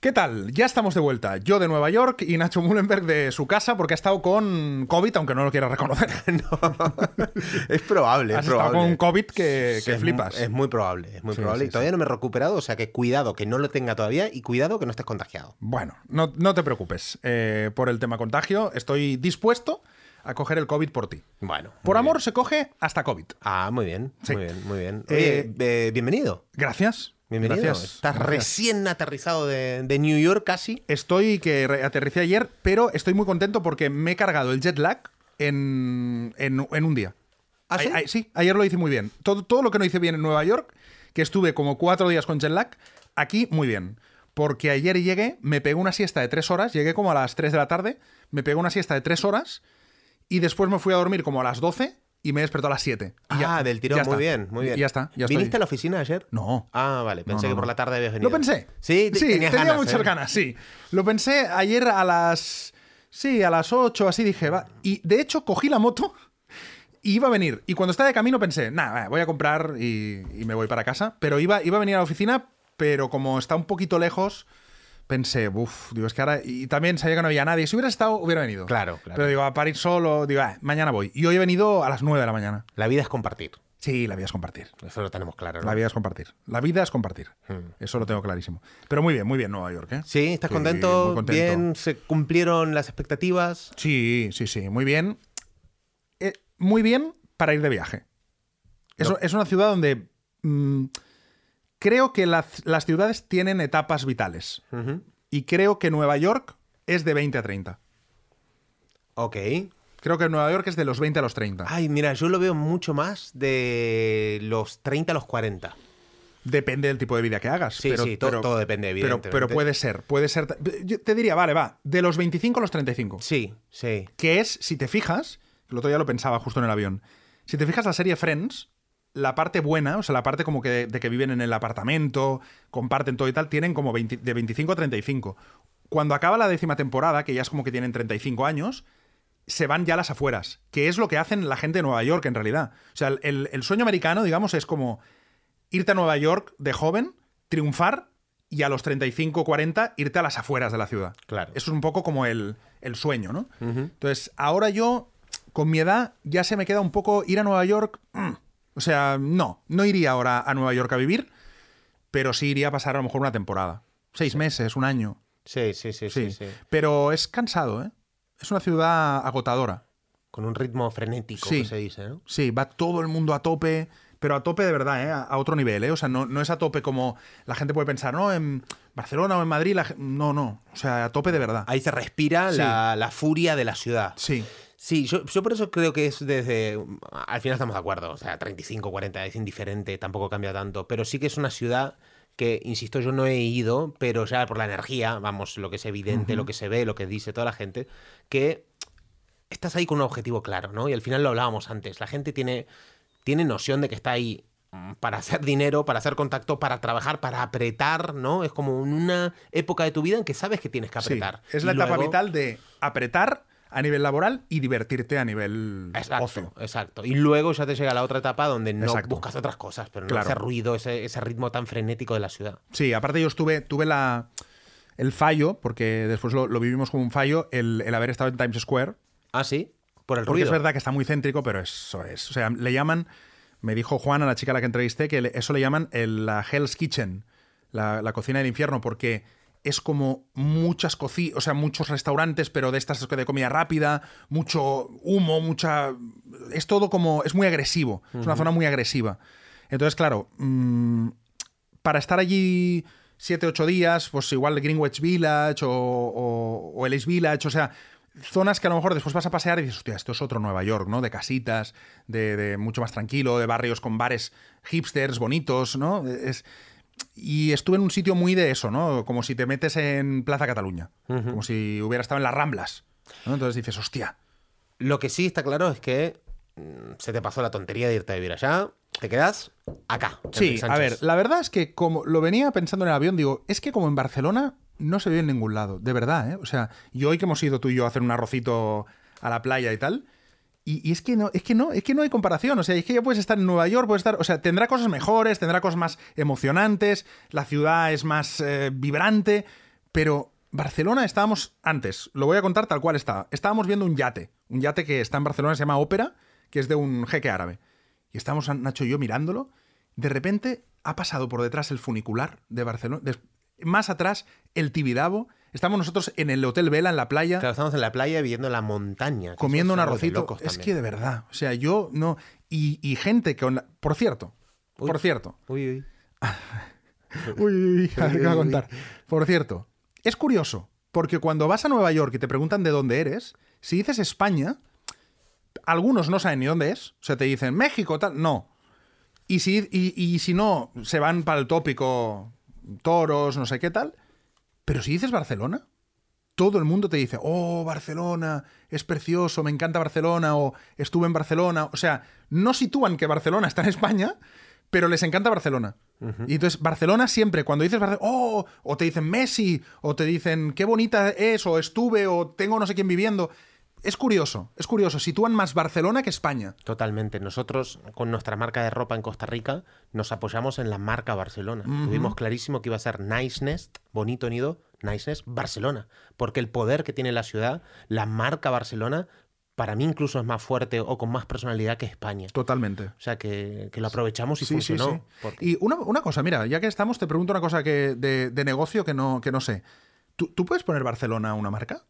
¿Qué tal? Ya estamos de vuelta. Yo de Nueva York y Nacho Mühlenberg de su casa, porque ha estado con COVID, aunque no lo quiera reconocer. No, es probable. Has estado con COVID que flipas. Es muy probable, es muy probable. Y todavía no me he recuperado, o sea que cuidado que no lo tenga todavía y cuidado que no estés contagiado. Bueno, no te preocupes por el tema contagio. Estoy dispuesto a coger el COVID por ti. Bueno. Por amor bien. Se coge hasta COVID. Ah, muy bien, sí. Muy bien, muy bien. Oye, bienvenido. Gracias. Bienvenido. Gracias. Estás recién aterrizado de New York casi. Estoy, que aterricé ayer, pero estoy muy contento porque me he cargado el jet lag en un día. ¿Ah, sí? Sí, ayer lo hice muy bien. Todo lo que no hice bien en Nueva York, que estuve como 4 días con jet lag, aquí muy bien. Porque ayer llegué, me pegué una siesta de 3 horas, llegué como a las 3 de la tarde, me pegué una siesta de 3 horas y después me fui a dormir como a las 12. Y me despertó a las 7. Ah, ya, del tirón, muy bien, muy bien. Ya está, ya estoy. ¿Viniste a la oficina ayer? No. Ah, vale, pensé que por la tarde habías venido. Lo pensé. Sí, tenía muchas ganas, sí. Lo pensé ayer a las 8, así dije, va. Y de hecho cogí la moto y iba a venir. Y cuando estaba de camino pensé, nada, voy a comprar y me voy para casa. Pero iba a venir a la oficina, pero como está un poquito lejos, pensé, uff, digo, es que ahora... Y también sabía que no había nadie. Si hubieras estado, hubiera venido. Claro, claro. Pero digo, a París solo, digo, mañana voy. Y hoy he venido a las 9 de la mañana. La vida es compartir. Sí, la vida es compartir. Eso lo tenemos claro, ¿no? La vida es compartir. La vida es compartir. Eso lo tengo clarísimo. Pero muy bien Nueva York, ¿eh? Sí, ¿estás contento? Muy contento. Bien, ¿se cumplieron las expectativas? Sí, sí, sí, muy bien. Muy bien para ir de viaje. No. Es una ciudad donde... creo que las ciudades tienen etapas vitales. Y creo que Nueva York es de 20 a 30. Ok. Creo que Nueva York es de los 20 a los 30. Ay, mira, yo lo veo mucho más de los 30 a los 40. Depende del tipo de vida que hagas. Sí, pero, sí, todo depende, evidentemente. Pero puede ser... Yo te diría, vale, va, de los 25 a los 35. Sí, sí. Que es, si te fijas, el otro día lo pensaba justo en el avión, si te fijas la serie Friends... La parte buena, o sea, la parte como que de que viven en el apartamento, comparten todo y tal, tienen como de 25 a 35. Cuando acaba la 10ª temporada, que ya es como que tienen 35 años, se van ya a las afueras, que es lo que hacen la gente de Nueva York en realidad. O sea, el sueño americano, digamos, es como irte a Nueva York de joven, triunfar y a los 35 o 40 irte a las afueras de la ciudad. Claro. Eso es un poco como el sueño, ¿no? Entonces, ahora yo, con mi edad, ya se me queda un poco ir a Nueva York... O sea, no iría ahora a Nueva York a vivir, pero sí iría a pasar a lo mejor una temporada. 6 meses, un año. Sí. Pero es cansado, ¿eh? Es una ciudad agotadora. Con un ritmo frenético, sí, que se dice, ¿no? Sí, va todo el mundo a tope, pero a tope de verdad, ¿eh? A otro nivel, ¿eh? O sea, no es a tope como la gente puede pensar, ¿no? En Barcelona o en Madrid, no. O sea, a tope de verdad. Ahí se respira la furia de la ciudad. Sí. Sí, yo por eso creo que es desde... Al final estamos de acuerdo, o sea, 35, 40, es indiferente, tampoco cambia tanto, pero sí que es una ciudad que, insisto, yo no he ido, pero ya por la energía, vamos, lo que es evidente, lo que se ve, lo que dice toda la gente, que estás ahí con un objetivo claro, ¿no? Y al final lo hablábamos antes, la gente tiene noción de que está ahí para hacer dinero, para hacer contacto, para trabajar, para apretar, ¿no? Es como una época de tu vida en que sabes que tienes que apretar. Sí, es la etapa vital de apretar a nivel laboral y divertirte a nivel ocio. Exacto. Y luego ya te llega la otra etapa donde no buscas otras cosas, pero no ese ruido, ese ritmo tan frenético de la ciudad. Sí, aparte yo tuve el fallo, porque después lo vivimos como un fallo, el haber estado en Times Square. Ah, sí, por el ruido. Porque es verdad que está muy céntrico, pero eso es. O sea, le llaman, me dijo Juan, a la chica a la que entrevisté, que eso le llaman la Hell's Kitchen, la cocina del infierno, porque... Es como muchas cocinas, o sea, muchos restaurantes, pero de estas de comida rápida, mucho humo, Es todo como... Es muy agresivo. Es una zona muy agresiva. Entonces, claro, para estar allí 7 u 8 días, pues igual Greenwich Village o Ellis Village, o sea, zonas que a lo mejor después vas a pasear y dices, hostia, esto es otro Nueva York, ¿no? De casitas, de mucho más tranquilo, de barrios con bares hipsters, bonitos, ¿no? Y estuve en un sitio muy de eso, ¿no? Como si te metes en Plaza Cataluña. Como si hubiera estado en las Ramblas, ¿no? Entonces dices, hostia. Lo que sí está claro es que se te pasó la tontería de irte a vivir allá. Te quedas acá. Sí, a ver, la verdad es que como lo venía pensando en el avión, digo, es que como en Barcelona no se vive en ningún lado. De verdad, ¿eh? O sea, y hoy que hemos ido tú y yo a hacer un arrocito a la playa y tal... Y es que no hay comparación. O sea, es que ya puedes estar en Nueva York, puedes estar... O sea, tendrá cosas mejores, tendrá cosas más emocionantes, la ciudad es más vibrante, Pero Barcelona estábamos antes, lo voy a contar tal cual está. Estábamos viendo un yate que está en Barcelona, se llama Ópera, que es de un jeque árabe. Y estábamos Nacho y yo mirándolo. De repente ha pasado por detrás el funicular de Barcelona, más atrás el Tibidabo. Estamos nosotros en el Hotel Vela, en la playa. Claro, estamos en la playa viendo la montaña. Comiendo un arrocito. Es que de verdad, o sea, yo no... Y gente que... Por cierto, uy, por cierto. Uy, uy. Uy, uy, a ver qué voy a contar. Por cierto, es curioso, porque cuando vas a Nueva York y te preguntan de dónde eres, si dices España, algunos no saben ni dónde es. O sea, te dicen México, tal... No. Y si no, se van para el tópico toros, no sé qué tal... Pero si dices Barcelona, todo el mundo te dice, oh, Barcelona, es precioso, me encanta Barcelona, o estuve en Barcelona. O sea, no sitúan que Barcelona está en España, pero les encanta Barcelona. Uh-huh. Y entonces Barcelona siempre, cuando dices Barcelona, oh, o te dicen Messi, o te dicen qué bonita es, o estuve, o tengo no sé quién viviendo... es curioso, sitúan más Barcelona que España. Totalmente, nosotros con nuestra marca de ropa en Costa Rica nos apoyamos en la marca Barcelona. Uh-huh. Tuvimos clarísimo que iba a ser Nice Nest, bonito nido, Nice Nest, Barcelona, porque el poder que tiene la ciudad, la marca Barcelona, para mí incluso es más fuerte o con más personalidad que España. Totalmente. O sea, que lo aprovechamos y sí, funcionó. Sí, sí. Porque... Y una cosa, mira, ya que estamos, te pregunto una cosa de negocio que no sé. ¿Tú puedes poner Barcelona a una marca?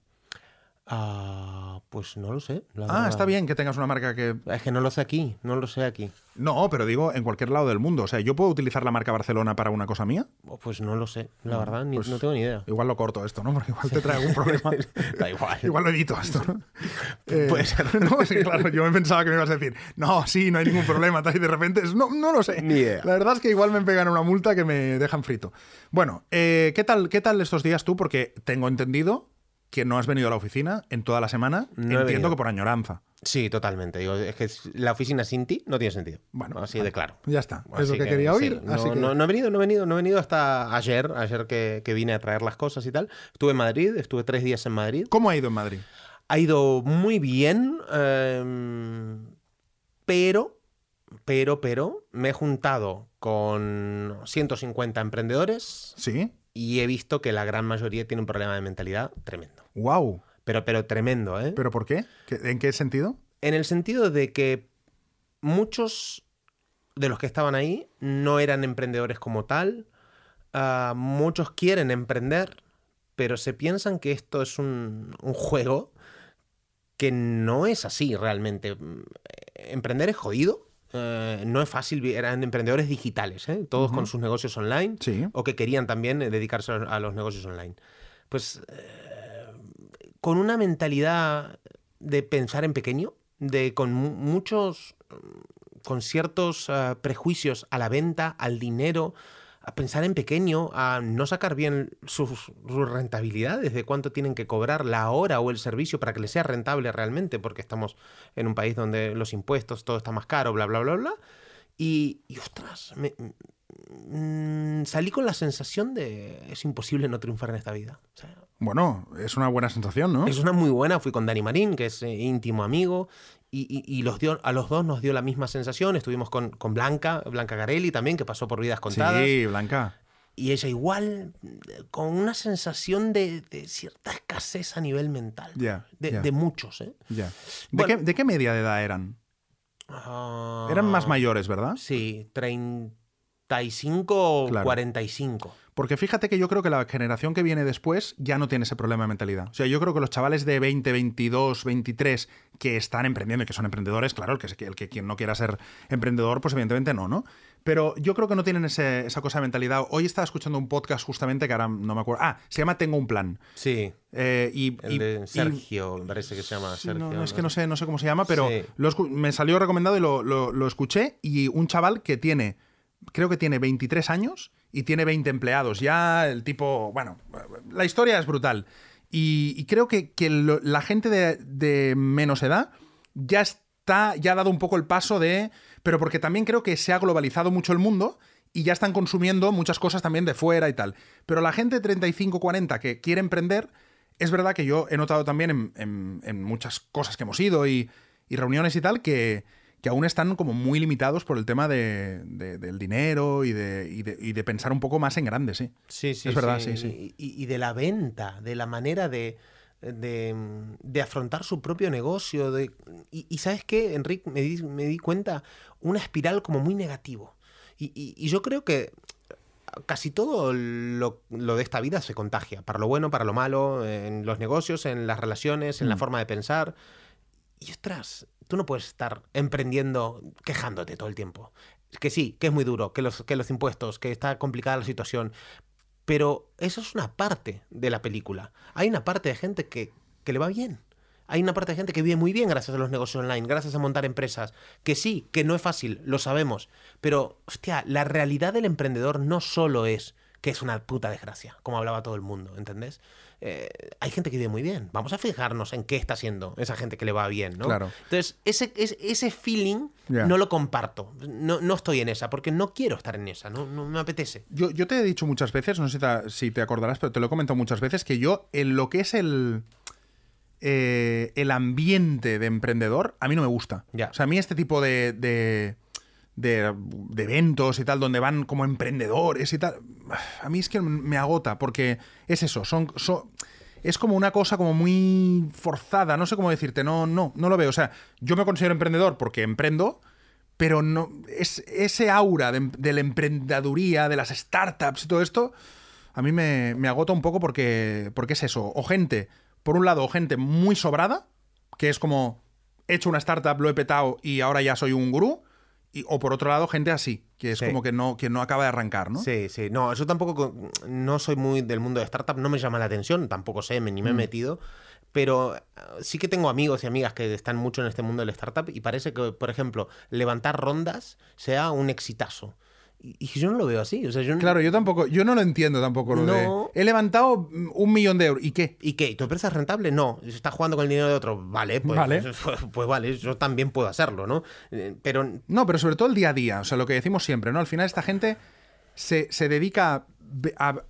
Pues no lo sé. Está bien que tengas una marca que... Es que no lo sé aquí, no lo sé aquí. No, pero digo, en cualquier lado del mundo. O sea, ¿yo puedo utilizar la marca Barcelona para una cosa mía? Pues no lo sé, la verdad, pues no tengo ni idea. Igual lo corto esto, ¿no? Porque igual te trae algún problema. Da igual. Igual lo edito esto, ¿no? Puede ser. No, sí, claro, yo me pensaba que me ibas a decir, no, sí, no hay ningún problema, tal, y de repente es, no lo sé. Ni idea. La verdad es que igual me pegan una multa que me dejan frito. Bueno, ¿qué tal estos días tú? Porque tengo entendido... que no has venido a la oficina en toda la semana, entiendo que por añoranza. Sí, totalmente. Digo, es que la oficina sin ti no tiene sentido. Bueno, así de claro. Ya está. Es lo que quería oír. Sí. No he venido hasta ayer. Ayer que vine a traer las cosas y tal. Estuve en Madrid, estuve 3 días en Madrid. ¿Cómo ha ido en Madrid? Ha ido muy bien, pero me he juntado con 150 emprendedores. Sí. Y he visto que la gran mayoría tiene un problema de mentalidad tremendo. ¡Wow! Pero tremendo, ¿eh? ¿Pero por qué? ¿En qué sentido? En el sentido de que muchos de los que estaban ahí no eran emprendedores como tal. Muchos quieren emprender, pero se piensan que esto es un juego que no es así realmente. Emprender es jodido. No es fácil, eran emprendedores digitales, ¿eh? Todos con sus negocios online, sí. O que querían también dedicarse a los negocios online. Pues con una mentalidad de pensar en pequeño, con ciertos prejuicios a la venta, al dinero, a pensar en pequeño, a no sacar bien sus rentabilidades, de cuánto tienen que cobrar la hora o el servicio para que les sea rentable realmente, porque estamos en un país donde los impuestos, todo está más caro, bla, bla, bla, bla. Y ostras, salí con la sensación de es imposible no triunfar en esta vida. O sea, bueno, es una buena sensación, ¿no? Es una muy buena. Fui con Dani Marín, que es íntimo amigo, y a los dos nos dio la misma sensación. Estuvimos con Blanca Garelli también, que pasó por Vidas Contadas. Sí, Blanca. Y ella igual, con una sensación de cierta escasez a nivel mental. Yeah, de muchos, ¿eh? Yeah. ¿De qué media de edad eran? Eran más mayores, ¿verdad? Sí, 35 o claro. 45. Porque fíjate que yo creo que la generación que viene después ya no tiene ese problema de mentalidad. O sea, yo creo que los chavales de 20, 22, 23 que están emprendiendo y que son emprendedores, claro, el que quien no quiera ser emprendedor, pues evidentemente no. Pero yo creo que no tienen esa cosa de mentalidad. Hoy estaba escuchando un podcast justamente que ahora no me acuerdo. Se llama Tengo un Plan. Sí. De Sergio, me parece que se llama Sergio. No, es que no sé cómo se llama, pero sí. Me salió recomendado y lo escuché. Y un chaval que creo que tiene 23 años... y tiene 20 empleados. Ya el tipo... Bueno, la historia es brutal. Y creo que la gente de menos edad ya ha dado un poco el paso de... Pero porque también creo que se ha globalizado mucho el mundo y ya están consumiendo muchas cosas también de fuera y tal. Pero la gente de 35-40 que quiere emprender, es verdad que yo he notado también en muchas cosas que hemos ido y reuniones y tal, que... que aún están como muy limitados por el tema del dinero y de pensar un poco más en grande, sí. Sí, sí, es verdad, sí. Sí. Y de la venta, de la manera de afrontar su propio negocio. Y ¿sabes qué, Enric? Me di cuenta, una espiral como muy negativo. Y yo creo que casi todo lo de esta vida se contagia, para lo bueno, para lo malo, en los negocios, en las relaciones, en la forma de pensar. Y ostras, tú no puedes estar emprendiendo quejándote todo el tiempo. Que sí, que es muy duro, que los impuestos, que está complicada la situación. Pero eso es una parte de la película. Hay una parte de gente que le va bien. Hay una parte de gente que vive muy bien gracias a los negocios online, gracias a montar empresas. Que sí, que no es fácil, lo sabemos. Pero, hostia, la realidad del emprendedor no solo es que es una puta desgracia, como hablaba todo el mundo, ¿entendés? Hay gente que vive muy bien. Vamos a fijarnos en qué está haciendo esa gente que le va bien, ¿no? Claro. Entonces, ese feeling no lo comparto. No estoy en esa, porque no quiero estar en esa. No me apetece. Yo te he dicho muchas veces, no sé si te acordarás, pero te lo he comentado muchas veces, que yo en lo que es el ambiente de emprendedor, a mí no me gusta. Yeah. O sea, a mí este tipo de eventos y tal, donde van como emprendedores y tal, a mí es que me agota, porque es eso, es como una cosa como muy forzada, no sé cómo decirte, no lo veo. O sea, yo me considero emprendedor porque emprendo, pero no es ese aura de la emprendeduría, de las startups y todo esto, a mí me agota un poco, porque es eso, o gente, por un lado, o gente muy sobrada, que es como, he hecho una startup, lo he petado y ahora ya soy un gurú. O por otro lado, gente así, que es como que no acaba de arrancar, ¿no? Sí, sí. No, yo tampoco, no soy muy del mundo de startup, no me llama la atención, tampoco sé, ni me he metido, pero sí que tengo amigos y amigas que están mucho en este mundo del startup y parece que, por ejemplo, levantar rondas sea un exitazo. Y yo no lo veo así. O sea, claro, yo tampoco, yo no lo entiendo tampoco. He levantado 1.000.000 de euros. ¿Y qué? ¿Y qué? ¿Tu empresa es rentable? No. ¿Estás jugando con el dinero de otro? Vale, pues vale, yo también puedo hacerlo, ¿no? Pero... No, pero sobre todo el día a día. O sea, lo que decimos siempre, ¿no? Al final esta gente se dedica no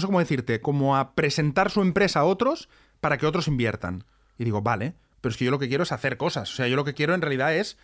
sé cómo decirte, como a presentar su empresa a otros para que otros inviertan. Y digo, vale, pero es que yo lo que quiero es hacer cosas. O sea, yo lo que quiero en realidad es...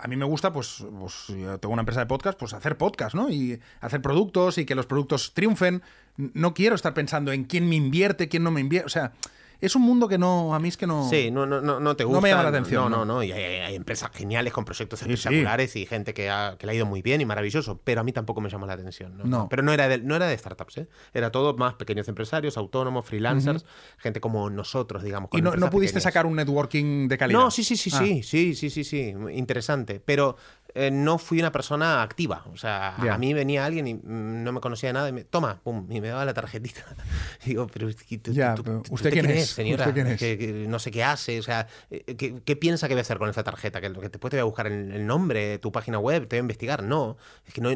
A mí me gusta, pues yo tengo una empresa de podcast, pues hacer podcast, ¿no? Y hacer productos y que los productos triunfen. No quiero estar pensando en quién me invierte, quién no me invierte. O sea, es un mundo que no, a mí es que no... Sí, no te gusta. No me llama la atención. No. Y hay empresas geniales con proyectos espectaculares y gente que le ha ido muy bien y maravilloso, pero a mí tampoco me llama la atención, ¿no? No. Pero no era de startups, ¿eh? Era todo más pequeños empresarios, autónomos, freelancers, gente como nosotros, digamos. ¿Y no pudiste sacar un networking de calidad? No, sí, interesante, pero... no fui una persona activa, o sea, a mí venía alguien y no me conocía de nada y toma, pum, y me daba la tarjetita. Y digo, pero ¿usted quién es, señora? ¿Usted quién es? Que no sé qué hace, o sea, ¿qué piensa que voy a hacer con esta tarjeta? Que después te voy a buscar el nombre de tu página web, te voy a investigar. No, es que no.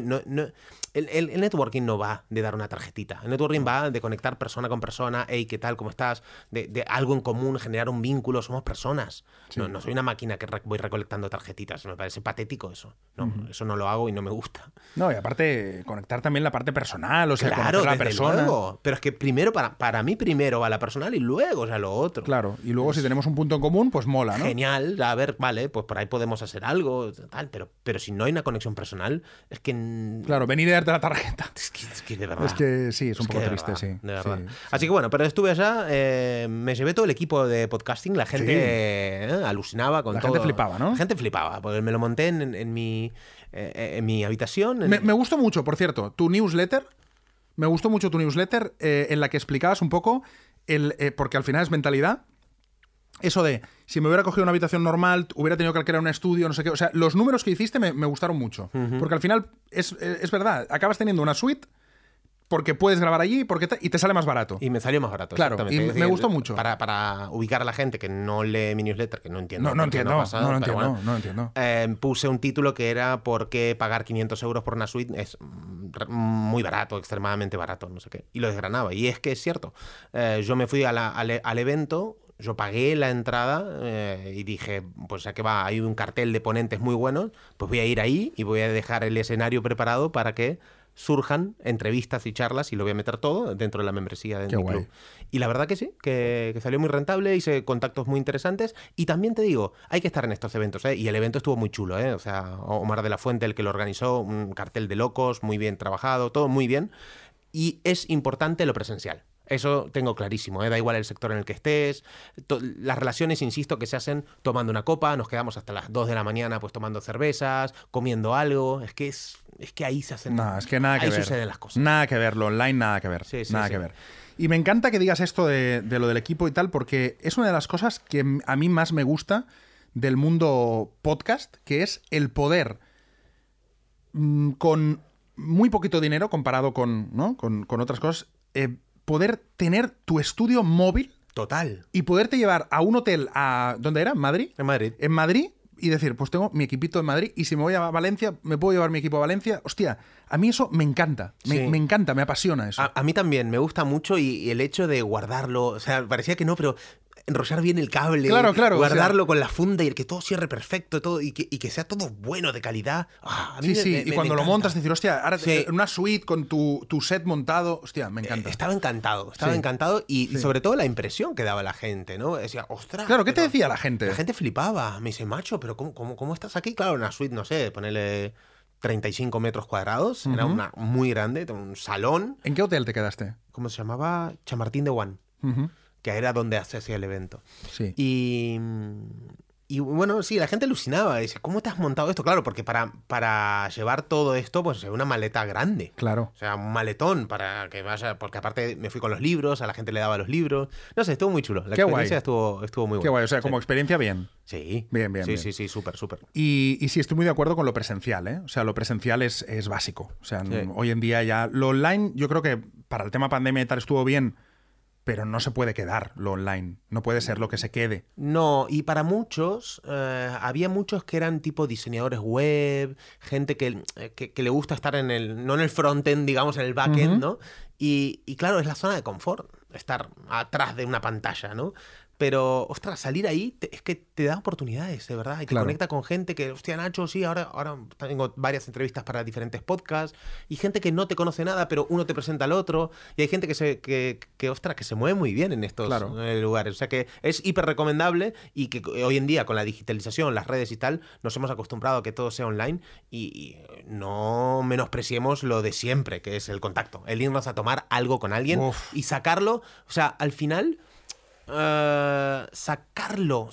El networking no va de dar una tarjetita. El networking va de conectar persona con persona. Hey, ¿qué tal? ¿Cómo estás? De algo en común, generar un vínculo. Somos personas. Sí. No soy una máquina que voy recolectando tarjetitas. Me parece patético eso. No, eso no lo hago y no me gusta. No, y aparte, conectar también la parte personal. O sea, claro, conocer a la persona. Luego. Pero es que primero, para mí primero va la personal y luego ya lo otro. Claro. Y luego si tenemos un punto en común, pues mola, ¿no? Genial. A ver, vale, pues por ahí podemos hacer algo. Tal, pero si no hay una conexión personal, es que... Claro, venir de la tarjeta. Es que de verdad. Es que sí, es un poco triste, verdad, sí. De verdad. Sí, así que bueno, pero estuve allá, me llevé todo el equipo de podcasting, la gente alucinaba con todo. La gente flipaba, ¿no? La gente flipaba, porque me lo monté en mi habitación. Me gustó mucho, por cierto, tu newsletter. Me gustó mucho tu newsletter en la que explicabas un poco, porque al final es mentalidad. Eso de, si me hubiera cogido una habitación normal, hubiera tenido que alquilar un estudio, no sé qué. O sea, los números que hiciste me gustaron mucho. Porque al final, es verdad, acabas teniendo una suite porque puedes grabar allí y te sale más barato. Y me salió más barato, claro, exactamente. Y me gustó mucho. Para ubicar a la gente que no lee mi newsletter, que no entiendo. No entiendo. Puse un título que era ¿por qué pagar 500 euros por una suite? Es muy barato, extremadamente barato, no sé qué. Y lo desgranaba. Y es que es cierto. Yo me fui al evento... Yo pagué la entrada y dije, pues ya que va, hay un cartel de ponentes muy buenos, pues voy a ir ahí y voy a dejar el escenario preparado para que surjan entrevistas y charlas, y lo voy a meter todo dentro de la membresía de mi club. Y la verdad que sí, que salió muy rentable, hice contactos muy interesantes, y también te digo, hay que estar en estos eventos, ¿eh? Y el evento estuvo muy chulo, ¿eh? O sea, Omar de la Fuente, el que lo organizó, un cartel de locos, muy bien trabajado, todo muy bien, y es importante lo presencial. Eso tengo clarísimo, ¿eh? Da igual el sector en el que estés, las relaciones, insisto, que se hacen tomando una copa, nos quedamos hasta las 2 de la mañana pues tomando cervezas, comiendo algo, es que ahí se hacen... No, es que nada que ver. Ahí suceden las cosas. Nada que ver, lo online nada que ver, sí, sí, nada que ver. Y me encanta que digas esto de lo del equipo y tal, porque es una de las cosas que a mí más me gusta del mundo podcast, que es el poder con muy poquito dinero comparado con, ¿no? con otras cosas... poder tener tu estudio móvil. Total. Y poderte llevar a un hotel a... ¿Dónde era? ¿Madrid? En Madrid. En Madrid. Y decir, pues tengo mi equipito en Madrid, y si me voy a Valencia, me puedo llevar mi equipo a Valencia. Hostia, a mí eso me encanta. Me encanta, me apasiona eso. A mí también, me gusta mucho, y el hecho de guardarlo... O sea, parecía que no, pero... enrollar bien el cable, claro, guardarlo, o sea, con la funda, y el que todo cierre perfecto, todo, y que sea todo bueno, de calidad. Ah, a mí y cuando lo montas, decir, hostia, ahora en una suite con tu set montado, hostia, me encanta. Estaba encantado y sobre todo la impresión que daba la gente, ¿no? Decía, ostras. Claro, ¿qué te decía la gente? La gente flipaba, me dice, macho, pero ¿cómo estás aquí? Claro, una suite, no sé, ponele 35 metros cuadrados, era una muy grande, un salón. ¿En qué hotel te quedaste? ¿Cómo se llamaba? Chamartín de Juan. Que era donde se hacía el evento. Sí. Y bueno, sí, la gente alucinaba. Dice, ¿cómo te has montado esto? Claro, porque para llevar todo esto, pues una maleta grande. Claro. O sea, un maletón para que vaya... Porque aparte me fui con los libros, a la gente le daba los libros. No sé, estuvo muy chulo. La experiencia estuvo muy buena. Qué guay, o sea, como experiencia, bien. Sí. Bien. Sí, súper, súper. Y sí, estoy muy de acuerdo con lo presencial, ¿eh? O sea, lo presencial es básico. O sea, hoy en día ya... Lo online, yo creo que para el tema pandemia y tal estuvo bien... Pero no se puede quedar lo online, no puede ser lo que se quede. No, y para muchos, había muchos que eran tipo diseñadores web, gente que le gusta estar en el, no en el frontend, digamos, en el backend, ¿no? Y claro, es la zona de confort, estar atrás de una pantalla, ¿no? Pero, ostras, salir ahí es que te da oportunidades, de verdad. Y te conecta con gente que, hostia, Nacho, sí, ahora tengo varias entrevistas para diferentes podcasts. Y gente que no te conoce nada, pero uno te presenta al otro. Y hay gente que se mueve muy bien en estos lugares. O sea que es hiper recomendable, y que hoy en día, con la digitalización, las redes y tal, nos hemos acostumbrado a que todo sea online. Y no menospreciemos lo de siempre, que es el contacto. El irnos a tomar algo con alguien y sacarlo. O sea, al final... sacarlo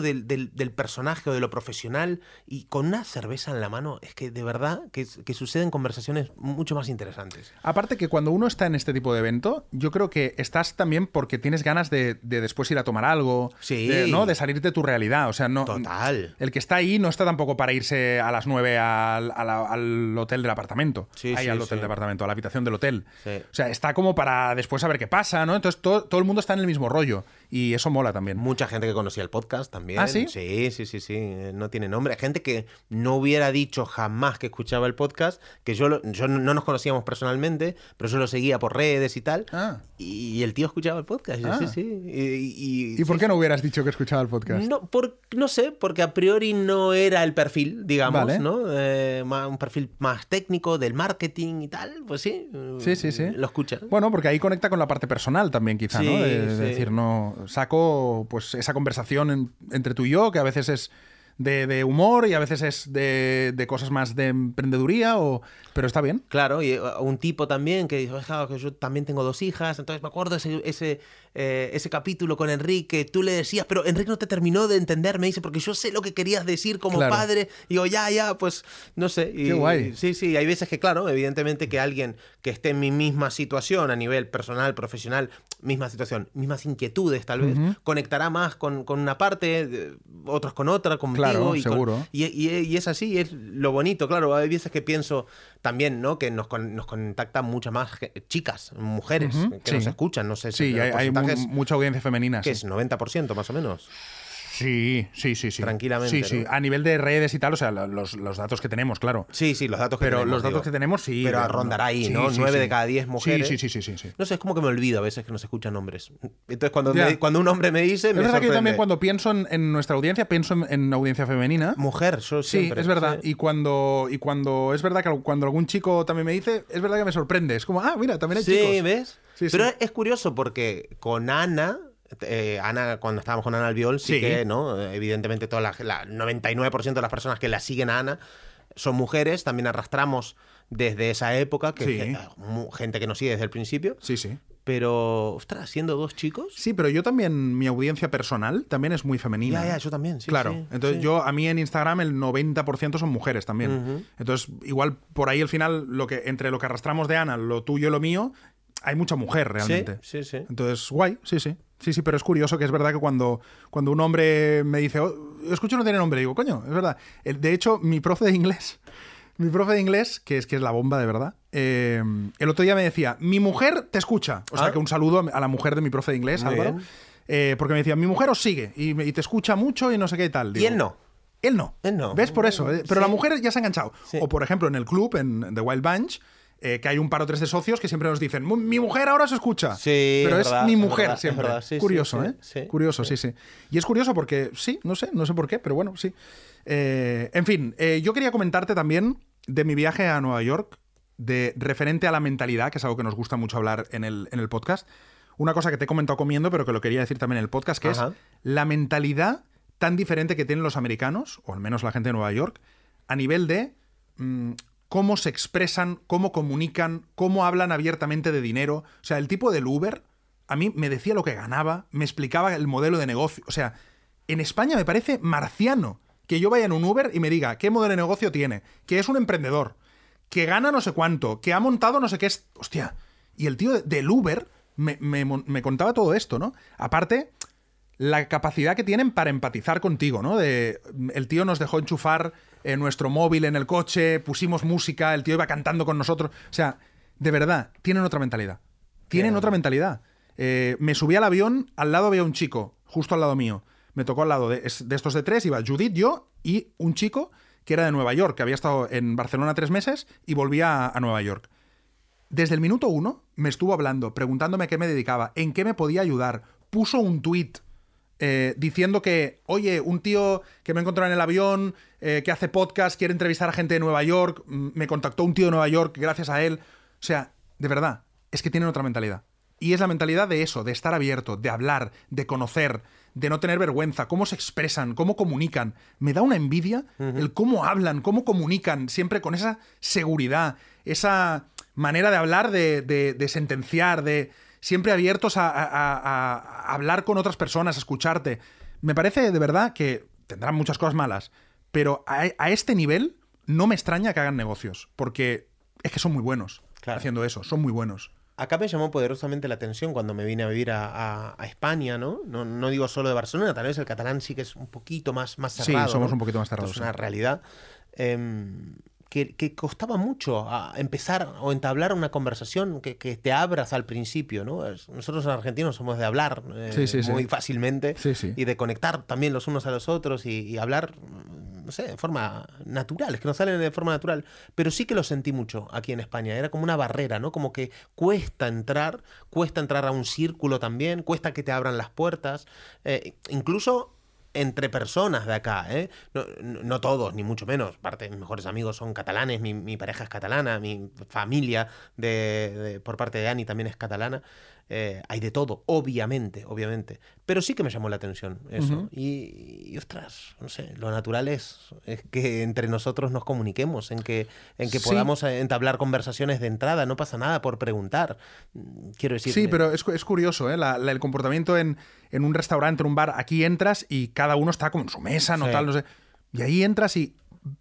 del personaje o de lo profesional, y con una cerveza en la mano, es que de verdad que suceden conversaciones mucho más interesantes. Aparte que cuando uno está en este tipo de evento, yo creo que estás también porque tienes ganas de después ir a tomar algo, de salir de tu realidad. O sea, no, total. El que está ahí no está tampoco para irse a las 9 al hotel del apartamento, del apartamento, a la habitación del hotel. O sea, está como para después saber qué pasa, ¿no? Entonces todo el mundo está en el mismo rollo. Y eso mola también. Mucha gente que conocía el podcast también. ¿Ah, sí? Sí. No tiene nombre. Gente que no hubiera dicho jamás que escuchaba el podcast, que yo no nos conocíamos personalmente, pero yo lo seguía por redes y tal. Y el tío escuchaba el podcast. Sí. ¿Y por qué no hubieras dicho que escuchaba el podcast? No sé, porque a priori no era el perfil, digamos, ¿no? Un perfil más técnico, del marketing y tal. Pues sí. Sí. Lo escucha. Bueno, porque ahí conecta con la parte personal también, quizá, ¿no? De decir, no... Saco pues esa conversación entre tú y yo, que a veces es de humor y a veces es de cosas más de emprendeduría, pero está bien. Claro, y un tipo también que dijo, yo también tengo 2 hijas, entonces me acuerdo ese capítulo con Enrique, tú le decías, pero Enrique no te terminó de entender, me dice, porque yo sé lo que querías decir como padre, y digo, ya, pues no sé. Qué guay. Sí, hay veces que, claro, evidentemente que alguien que esté en mi misma situación a nivel personal, profesional, misma situación, mismas inquietudes tal vez, conectará más con una parte, otros con otra, conmigo. Claro, seguro. Y es así, es lo bonito, claro. Hay veces que pienso también, ¿no? Que nos contactan muchas más chicas, mujeres, que nos escuchan, no sé si... Sí, hay mucha audiencia femenina. Que es 90% más o menos. Sí. Tranquilamente. Sí, ¿no? Sí. A nivel de redes y tal, o sea, los datos que tenemos, claro. Sí, los datos que tenemos. Pero los datos que tenemos, sí. Pero rondará ahí, ¿no? 9 de cada 10 mujeres. Sí. No sé, es como que me olvido a veces que no se escuchan nombres. Entonces, cuando un hombre me dice, me sorprende. Es verdad que yo también cuando pienso en nuestra audiencia, pienso en audiencia femenina. Mujer, yo siempre. Sí, es verdad. Sí. Y cuando es verdad que cuando algún chico también me dice, es verdad que me sorprende. Es como, ah, mira, también hay chicos. Sí, ¿ves? Sí, pero es curioso porque con Ana, cuando estábamos con Ana Albiol, sí que, ¿no? Evidentemente, 99% de las personas que la siguen a Ana son mujeres. También arrastramos desde esa época, que gente que nos sigue desde el principio. Sí. Pero, ostras, siendo dos chicos... Sí, pero yo también, mi audiencia personal también es muy femenina. Ya, yo también, sí. Claro, sí, entonces yo, a mí en Instagram el 90% son mujeres también. Entonces, igual por ahí al final, entre lo que arrastramos de Ana, lo tuyo y lo mío, hay mucha mujer realmente. Sí. Entonces, guay, sí. Sí, pero es curioso que es verdad que cuando un hombre me dice, escucho no tiene nombre, digo, coño, es verdad. De hecho, mi profe de inglés, que es la bomba de verdad, el otro día me decía, mi mujer te escucha. O sea, que un saludo a la mujer de mi profe de inglés, Álvaro, porque me decía, mi mujer os sigue y te escucha mucho y no sé qué y tal. Digo, ¿y él no? Él no. ¿Ves? Por eso. Pero la mujer ya se ha enganchado. O, por ejemplo, en el club, en The Wild Bunch, que hay un par o tres de socios que siempre nos dicen, mi mujer ahora se escucha. Sí, pero es verdad, mi mujer verdad, siempre. Sí, curioso, sí, ¿eh? Sí, curioso, sí. Y es curioso porque, no sé por qué, pero bueno, sí. En fin, yo quería comentarte también de mi viaje a Nueva York, referente a la mentalidad, que es algo que nos gusta mucho hablar en el podcast. Una cosa que te he comentado comiendo, pero que lo quería decir también en el podcast, que es la mentalidad tan diferente que tienen los americanos, o al menos la gente de Nueva York, a nivel de... cómo se expresan, cómo comunican, cómo hablan abiertamente de dinero. O sea, el tipo del Uber, a mí me decía lo que ganaba, me explicaba el modelo de negocio. O sea, en España me parece marciano que yo vaya en un Uber y me diga qué modelo de negocio tiene, que es un emprendedor, que gana no sé cuánto, que ha montado no sé qué... Hostia, y el tío del Uber me contaba todo esto, ¿no? Aparte, la capacidad que tienen para empatizar contigo, ¿no? El tío nos dejó enchufar... en nuestro móvil, en el coche, pusimos música, el tío iba cantando con nosotros. O sea, de verdad, tienen otra mentalidad. Me subí al avión, al lado había un chico, justo al lado mío. Me tocó al lado de estos de tres, iba Judith, yo y un chico que era de Nueva York, que había estado en Barcelona 3 meses y volvía a Nueva York. Desde el minuto 1 me estuvo hablando, preguntándome a qué me dedicaba, en qué me podía ayudar. Puso un tuit diciendo que, oye, un tío que me encontró en el avión, que hace podcast, quiere entrevistar a gente de Nueva York, me contactó un tío de Nueva York, gracias a él. O sea, de verdad, es que tienen otra mentalidad. Y es la mentalidad de eso, de estar abierto, de hablar, de conocer, de no tener vergüenza, cómo se expresan, cómo comunican. Me da una envidia el cómo hablan, cómo comunican, siempre con esa seguridad, esa manera de hablar, de sentenciar, de... siempre abiertos a hablar con otras personas, a escucharte. Me parece, de verdad, que tendrán muchas cosas malas, pero a este nivel no me extraña que hagan negocios, porque es que son muy buenos haciendo eso, son muy buenos. Acá me llamó poderosamente la atención cuando me vine a vivir a España, ¿no? No digo solo de Barcelona, tal vez el catalán sí que es un poquito más cerrado. Sí, somos un poquito más cerrados. Es una realidad. Que costaba mucho empezar o entablar una conversación que te abras al principio, ¿no? Nosotros los argentinos somos de hablar muy fácilmente y de conectar también los unos a los otros y hablar, no sé, de forma natural, es que nos salen de forma natural, pero sí que lo sentí mucho aquí en España, era como una barrera, ¿no? Como que cuesta entrar a un círculo también, cuesta que te abran las puertas, incluso... entre personas de acá, ¿eh? No todos, ni mucho menos. Parte de mis mejores amigos son catalanes, mi pareja es catalana, mi familia por parte de Dani también es catalana. Hay de todo, obviamente. Pero sí que me llamó la atención eso. Y, ostras, no sé, lo natural es que entre nosotros nos comuniquemos, en que podamos entablar conversaciones de entrada, no pasa nada por preguntar. Quiero decir... Sí, pero es curioso, ¿eh? El comportamiento en un restaurante, en un bar, aquí entras y cada uno está como en su mesa, no sé. Y ahí entras y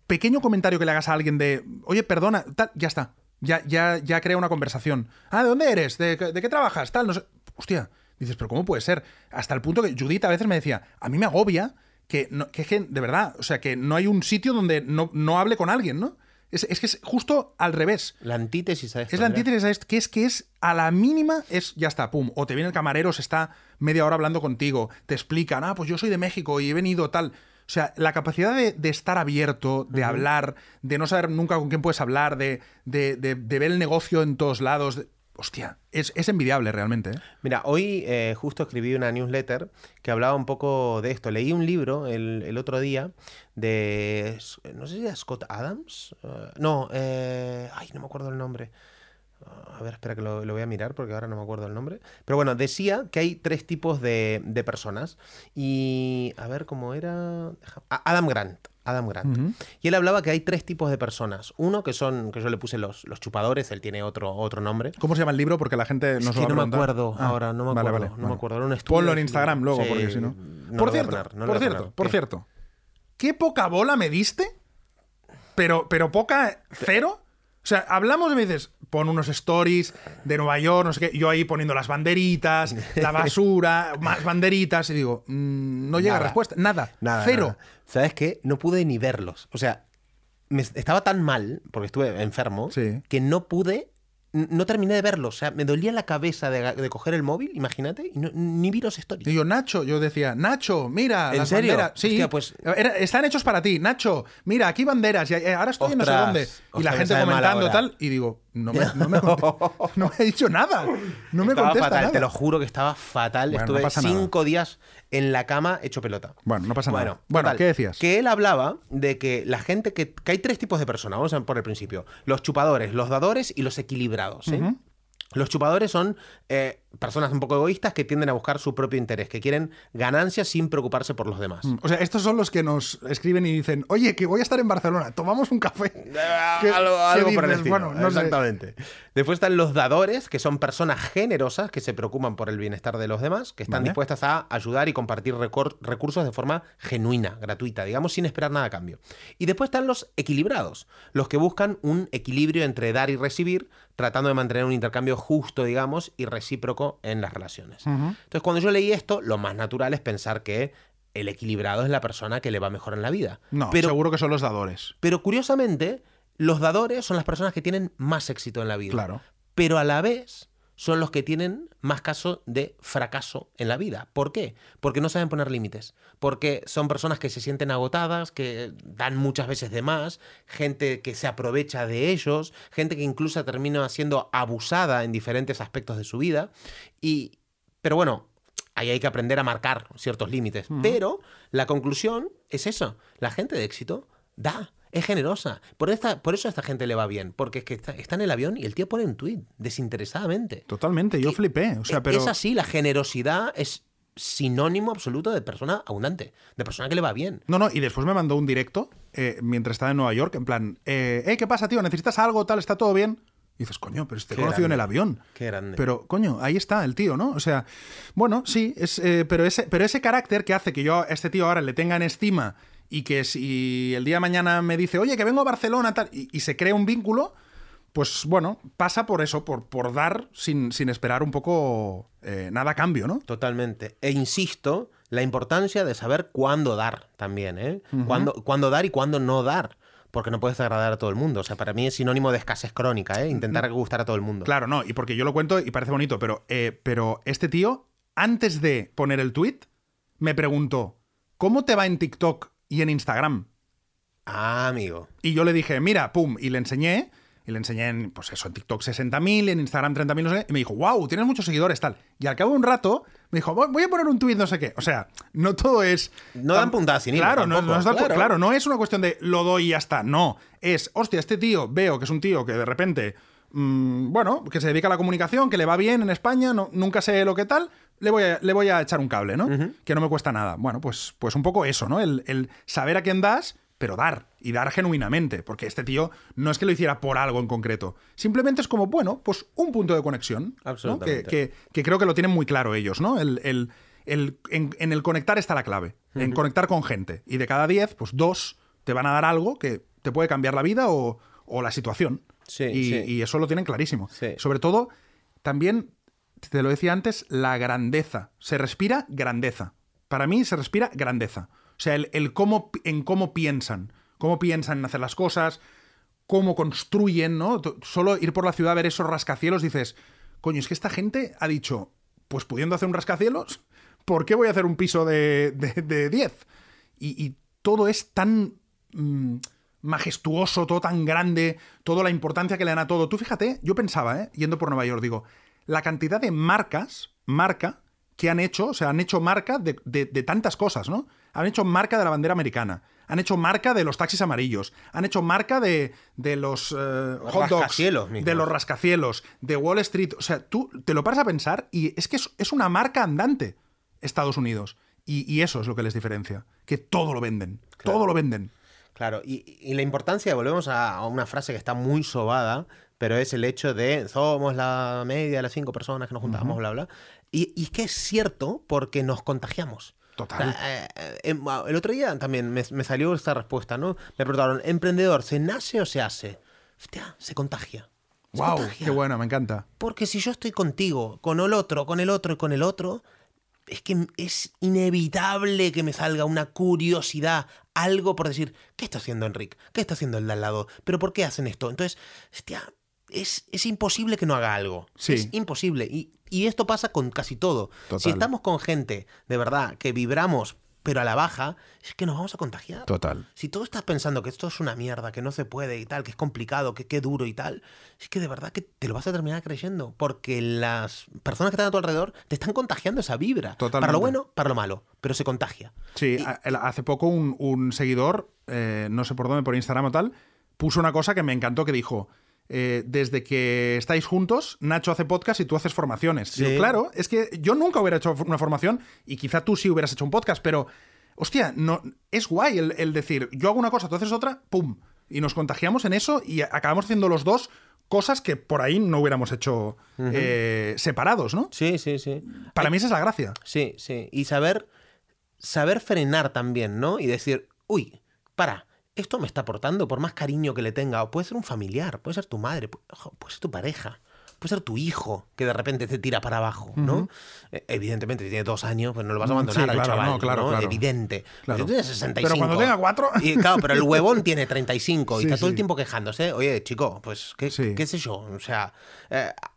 pequeño comentario que le hagas a alguien de, oye, perdona, tal, ya está. Ya crea una conversación. Ah, ¿de dónde eres? ¿De qué trabajas? Tal, no sé. Hostia, dices, pero ¿cómo puede ser? Hasta el punto que Judith a veces me decía, a mí me agobia que de verdad, o sea, que no hay un sitio donde no hable con alguien, ¿no? Es que es justo al revés. La antítesis a esto. Es la antítesis a esto, que es a la mínima, es ya está, pum. O te viene el camarero, se está media hora hablando contigo, te explican, ah, pues yo soy de México y he venido tal. O sea, la capacidad de estar abierto, de hablar, de no saber nunca con quién puedes hablar, de ver el negocio en todos lados... Hostia, es envidiable realmente, ¿eh? Mira, hoy justo escribí una newsletter que hablaba un poco de esto. Leí un libro el otro día de... No sé si era Scott Adams. Ay, no me acuerdo el nombre. A ver, espera que lo voy a mirar porque ahora no me acuerdo el nombre. Pero bueno, decía que hay tres tipos de personas. Y a ver cómo era... Adam Grant. Uh-huh. Y él hablaba que hay tres tipos de personas. Uno que son, que yo le puse los chupadores, él tiene otro nombre. ¿Cómo se llama el libro? Porque la gente no sabe. No me acuerdo ahora. Era un estudio. Ponlo en Instagram luego, sí, porque si no. Por cierto, ¿qué poca bola me diste? Pero poca, cero. O sea, hablamos y me dices, pon unos stories de Nueva York, no sé qué. Yo ahí poniendo las banderitas, la basura, más banderitas. Y digo, no llega respuesta. Nada. Cero. Nada. ¿Sabes qué? No pude ni verlos. O sea, estaba tan mal, porque estuve enfermo, sí, que no pude... No terminé de verlo, o sea, me dolía la cabeza de coger el móvil, imagínate, y ni vi los stories. Y yo, Nacho, mira, ¿en las serio? Banderas. Sí, hostia, pues... están hechos para ti, Nacho, mira, aquí banderas, y ahora estoy en no sé dónde. Y la gente comentando tal, y digo, no me ha dicho nada, no me estaba contesta fatal, nada. Te lo juro que estaba fatal, bueno, estuve 5 días en la cama hecho pelota. Bueno, no pasa nada. Bueno, total, ¿qué decías? Que él hablaba de que la gente, que hay tres tipos de personas, vamos a por el principio, los chupadores, los dadores y los equilibrados. ¿Sí? Uh-huh. Los chupadores son personas un poco egoístas que tienden a buscar su propio interés, que quieren ganancias sin preocuparse por los demás. O sea, estos son los que nos escriben y dicen, oye, que voy a estar en Barcelona, tomamos un café. Algo por el estilo. Bueno, no exactamente. Sé. Después están los dadores, que son personas generosas que se preocupan por el bienestar de los demás, que están dispuestas a ayudar y compartir recursos de forma genuina, gratuita, digamos, sin esperar nada a cambio. Y después están los equilibrados, los que buscan un equilibrio entre dar y recibir, tratando de mantener un intercambio justo, digamos, y recíproco en las relaciones. Uh-huh. Entonces, cuando yo leí esto, lo más natural es pensar que el equilibrado es la persona que le va mejor en la vida. No, pero seguro que son los dadores. Pero curiosamente, los dadores son las personas que tienen más éxito en la vida. Claro. Pero a la vez son los que tienen más casos de fracaso en la vida. ¿Por qué? Porque no saben poner límites. Porque son personas que se sienten agotadas, que dan muchas veces de más, gente que se aprovecha de ellos, gente que incluso termina siendo abusada en diferentes aspectos de su vida. Pero bueno, ahí hay que aprender a marcar ciertos límites. Uh-huh. Pero la conclusión es eso. La gente de éxito da. Es generosa. Por eso a esta gente le va bien. Porque es que está en el avión y el tío pone un tuit desinteresadamente. Totalmente. Yo flipé. O sea, pero... Es así. La generosidad es sinónimo absoluto de persona abundante. De persona que le va bien. No. Y después me mandó un directo mientras estaba en Nueva York. En plan, ¿qué pasa, tío? ¿Necesitas algo? Tal, ¿está todo bien? Y dices, coño, pero este conocido grande, en el avión. Qué grande. Pero, coño, ahí está el tío, ¿no? O sea, bueno, sí. Pero ese carácter que hace que yo a este tío ahora le tenga en estima... Y que si el día de mañana me dice, oye, que vengo a Barcelona, tal, y se crea un vínculo, pues bueno, pasa por eso, por dar sin esperar un poco nada a cambio, ¿no? Totalmente. E insisto, la importancia de saber cuándo dar también, ¿eh? Uh-huh. Cuándo dar y cuándo no dar. Porque no puedes agradar a todo el mundo. O sea, para mí es sinónimo de escasez crónica, ¿eh? Intentar gustar a todo el mundo. Claro, no, y porque yo lo cuento y parece bonito, pero este tío, antes de poner el tuit, me preguntó, ¿cómo te va en TikTok? Y en Instagram. Ah, amigo. Y yo le dije, mira, pum, y le enseñé. Y le enseñé en, pues eso, en TikTok 60.000, en Instagram 30.000, no sé qué. Y me dijo, wow, tienes muchos seguidores, tal. Y al cabo de un rato, me dijo, voy a poner un tuit, no sé qué. O sea, no todo es... No dan puntadas sin hilo. Claro, tampoco, claro, no es una cuestión de lo doy y ya está. No, es, hostia, este tío, veo que es un tío que de repente, bueno, que se dedica a la comunicación, que le va bien en España, no, nunca sé lo que tal... Le voy a echar un cable, ¿no? Uh-huh. Que no me cuesta nada. Bueno, pues un poco eso, ¿no? El saber a quién das, pero dar. Y dar genuinamente. Porque este tío no es que lo hiciera por algo en concreto. Simplemente es como, bueno, pues un punto de conexión. Absolutamente. ¿No? Que creo que lo tienen muy claro ellos, ¿no? En el conectar está la clave. Uh-huh. En conectar con gente. Y de cada 10, pues 2 te van a dar algo que te puede cambiar la vida o la situación. Sí, y eso lo tienen clarísimo. Sí. Sobre todo, también... Te lo decía antes, la grandeza. Se respira grandeza. Para mí se respira grandeza. O sea, en cómo piensan. Cómo piensan en hacer las cosas, cómo construyen, ¿no? Solo ir por la ciudad a ver esos rascacielos, dices, coño, es que esta gente ha dicho, pues pudiendo hacer un rascacielos, ¿por qué voy a hacer un piso de 10? Y todo es tan majestuoso, todo tan grande, toda la importancia que le dan a todo. Tú fíjate, yo pensaba, yendo por Nueva York, digo, la cantidad de marca que han hecho, o sea, han hecho marca de tantas cosas, ¿no? Han hecho marca de la bandera americana, han hecho marca de los taxis amarillos, han hecho marca de los hot dogs, de los rascacielos, de Wall Street. O sea, tú te lo paras a pensar y es que es una marca andante Estados Unidos. Y eso es lo que les diferencia, que todo lo venden, claro. Todo lo venden. Claro, y la importancia, volvemos a una frase que está muy sobada, pero es el hecho de somos la media de las 5 personas que nos juntamos, bla, bla. Y es que es cierto porque nos contagiamos. Total. O sea, el otro día también me salió esta respuesta, ¿no? Me preguntaron, ¿emprendedor se nace o se hace? Hostia, se contagia. ¡Wow! Qué bueno, me encanta. Porque si yo estoy contigo, con el otro, es que es inevitable que me salga una curiosidad, algo por decir, ¿qué está haciendo Enric? ¿Qué está haciendo el de al lado? ¿Pero por qué hacen esto? Entonces, hostia, es imposible que no haga algo. Sí. Es imposible. Y esto pasa con casi todo. Total. Si estamos con gente, de verdad, que vibramos, pero a la baja, es que nos vamos a contagiar. Total. Si tú estás pensando que esto es una mierda, que no se puede y tal, que es complicado, que qué duro y tal, es que de verdad que te lo vas a terminar creyendo. Porque las personas que están a tu alrededor te están contagiando esa vibra. Totalmente. Para lo bueno, para lo malo, pero se contagia. Sí, hace poco un seguidor, no sé por dónde, por Instagram o tal, puso una cosa que me encantó, que dijo... desde que estáis juntos, Nacho hace podcast y tú haces formaciones. Sí. Digo, claro, es que yo nunca hubiera hecho una formación y quizá tú sí hubieras hecho un podcast, pero, hostia, no, es guay el decir, yo hago una cosa, tú haces otra, ¡pum! Y nos contagiamos en eso y acabamos haciendo los dos cosas que por ahí no hubiéramos hecho separados, ¿no? Sí, sí, sí. Para mí esa es la gracia. Sí, sí. Y saber frenar también, ¿no? Y decir, uy, para... Esto me está aportando, por más cariño que le tenga. O puede ser un familiar, puede ser tu madre, puede ser tu pareja, puede ser tu hijo, que de repente te tira para abajo, ¿no? Evidentemente, si tiene 2 años, pues no lo vas a abandonar al chaval, ¿no? Claro. Evidente. Claro. Tú tienes 65. Pero cuando tenga 4... Y, claro, pero el huevón tiene 35 y está todo el tiempo quejándose. Oye, chico, pues qué sé yo. O sea,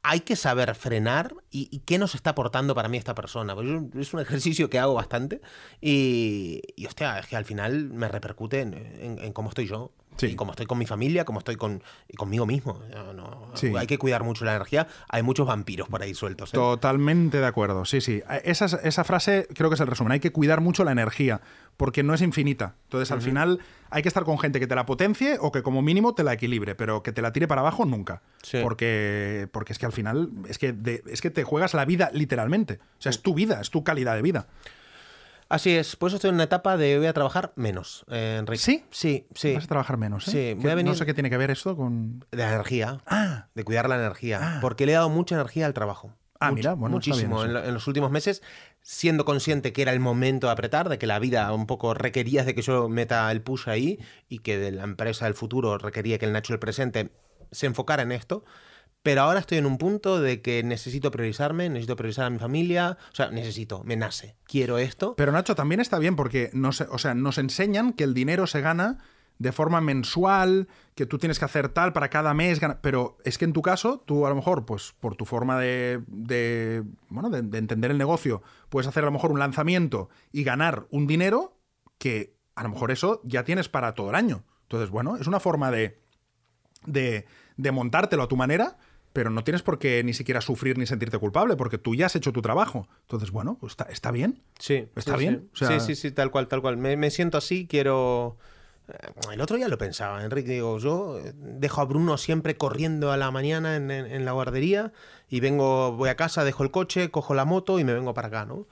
hay que saber frenar y qué nos está aportando para mí esta persona. Pues es un ejercicio que hago bastante y hostia, es que al final me repercute en cómo estoy yo. Sí. Y como estoy con mi familia, como estoy conmigo mismo. No, sí. Hay que cuidar mucho la energía. Hay muchos vampiros por ahí sueltos. Totalmente de acuerdo. Sí, sí. Esa frase creo que es el resumen. Hay que cuidar mucho la energía porque no es infinita. Entonces, al final hay que estar con gente que te la potencie o que como mínimo te la equilibre, pero que te la tire para abajo nunca. Sí. Porque es que al final es que te juegas la vida literalmente. O sea, es tu vida, es tu calidad de vida. Así es, por eso estoy en una etapa de voy a trabajar menos, Enrique. ¿Sí? Sí, sí. Vas a trabajar menos, ¿eh? Sí, voy a venir... No sé qué tiene que ver esto con... De la energía, de cuidar la energía, porque le he dado mucha energía al trabajo. Mira, bueno, muchísimo está bien, en los últimos meses, siendo consciente que era el momento de apretar, de que la vida un poco requería de que yo meta el push ahí y que de la empresa del futuro requería que el Nacho del presente se enfocara en esto. Pero ahora estoy en un punto de que necesito priorizarme, necesito priorizar a mi familia, o sea, me nace, quiero esto. Pero Nacho, también está bien porque nos enseñan que el dinero se gana de forma mensual, que tú tienes que hacer tal para cada mes, pero es que en tu caso, tú a lo mejor, pues por tu forma de entender el negocio, puedes hacer a lo mejor un lanzamiento y ganar un dinero que a lo mejor eso ya tienes para todo el año. Entonces, bueno, es una forma de montártelo a tu manera, pero no tienes por qué ni siquiera sufrir ni sentirte culpable, porque tú ya has hecho tu trabajo. Entonces, bueno, pues está bien. Sí. Está bien. Sí. O sea... sí, tal cual, tal cual. Me siento así, quiero... El otro día lo pensaba, Enrique. Digo, yo dejo a Bruno siempre corriendo a la mañana en la guardería y voy a casa, dejo el coche, cojo la moto y me vengo para acá, ¿no?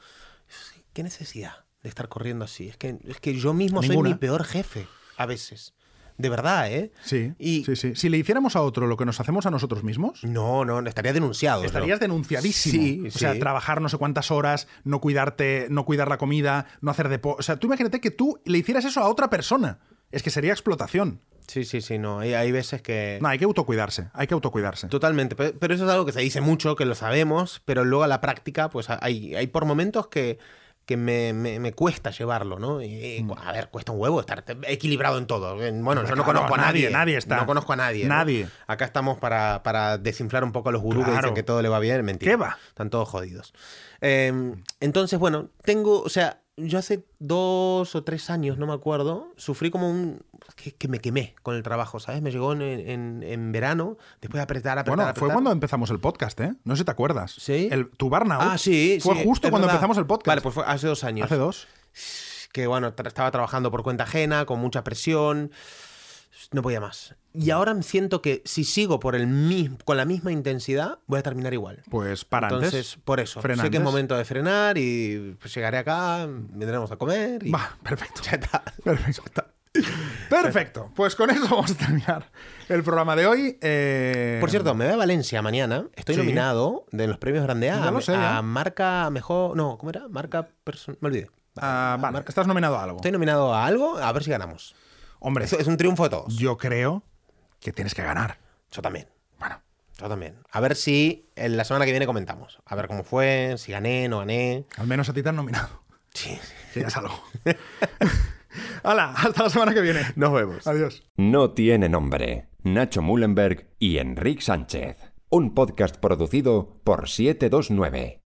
¿Qué necesidad de estar corriendo así? Es que yo mismo soy mi peor jefe, a veces. De verdad, ¿eh? Sí, sí. Si le hiciéramos a otro lo que nos hacemos a nosotros mismos... No, estaría denunciado. Estarías denunciadísimo. Sí. O sea, trabajar no sé cuántas horas, no cuidarte, no cuidar la comida, no hacer deporte... O sea, tú imagínate que tú le hicieras eso a otra persona. Es que sería explotación. Sí, no. Hay veces que... No, hay que autocuidarse. Totalmente. Pero eso es algo que se dice mucho, que lo sabemos, pero luego a la práctica, pues hay por momentos que... que me cuesta llevarlo, ¿no? A ver, cuesta un huevo estar equilibrado en todo. Bueno, yo no conozco a nadie. Nadie está. No conozco a nadie. Nadie. ¿No? Acá estamos para desinflar un poco a los gurús, claro, que dicen que todo le va bien. Mentira. ¿Qué va? Están todos jodidos. Entonces, bueno, o sea, yo hace 2 o 3 años, no me acuerdo, sufrí como que me quemé con el trabajo, ¿sabes? Me llegó en verano, después de apretar. Bueno, fue cuando empezamos el podcast, ¿eh? No sé si te acuerdas. ¿Sí? Tu burnout fue justo cuando empezamos el podcast. Vale, pues fue hace 2 años. Hace 2. Que, bueno, estaba trabajando por cuenta ajena, con mucha presión. No podía más. Y ahora siento que si sigo con la misma intensidad, voy a terminar igual. Pues para antes. Entonces, por eso. Sé que es momento de frenar y pues llegaré acá, vendremos a comer. Y... Va, perfecto. Ya está. Perfecto. Ya está. Perfecto. Pues con eso vamos a terminar el programa de hoy. Por cierto, me voy a Valencia mañana. Estoy nominado de los premios Grande A. Ya lo sé, ¿eh? Marca mejor... No, ¿cómo era? Marca... Me olvidé. Vale. ¿Estás nominado a algo? Estoy nominado a algo. A ver si ganamos. Hombre, eso es un triunfo de todos. Yo creo que tienes que ganar. Yo también. Bueno. Yo también. A ver si en la semana que viene comentamos. A ver cómo fue, si gané, no gané. Al menos a ti te han nominado. Sí. Sí, ya es algo. Hala, hasta la semana que viene. Nos vemos. Adiós. No tiene nombre. Nacho Mühlenberg y Enric Sánchez. Un podcast producido por 729.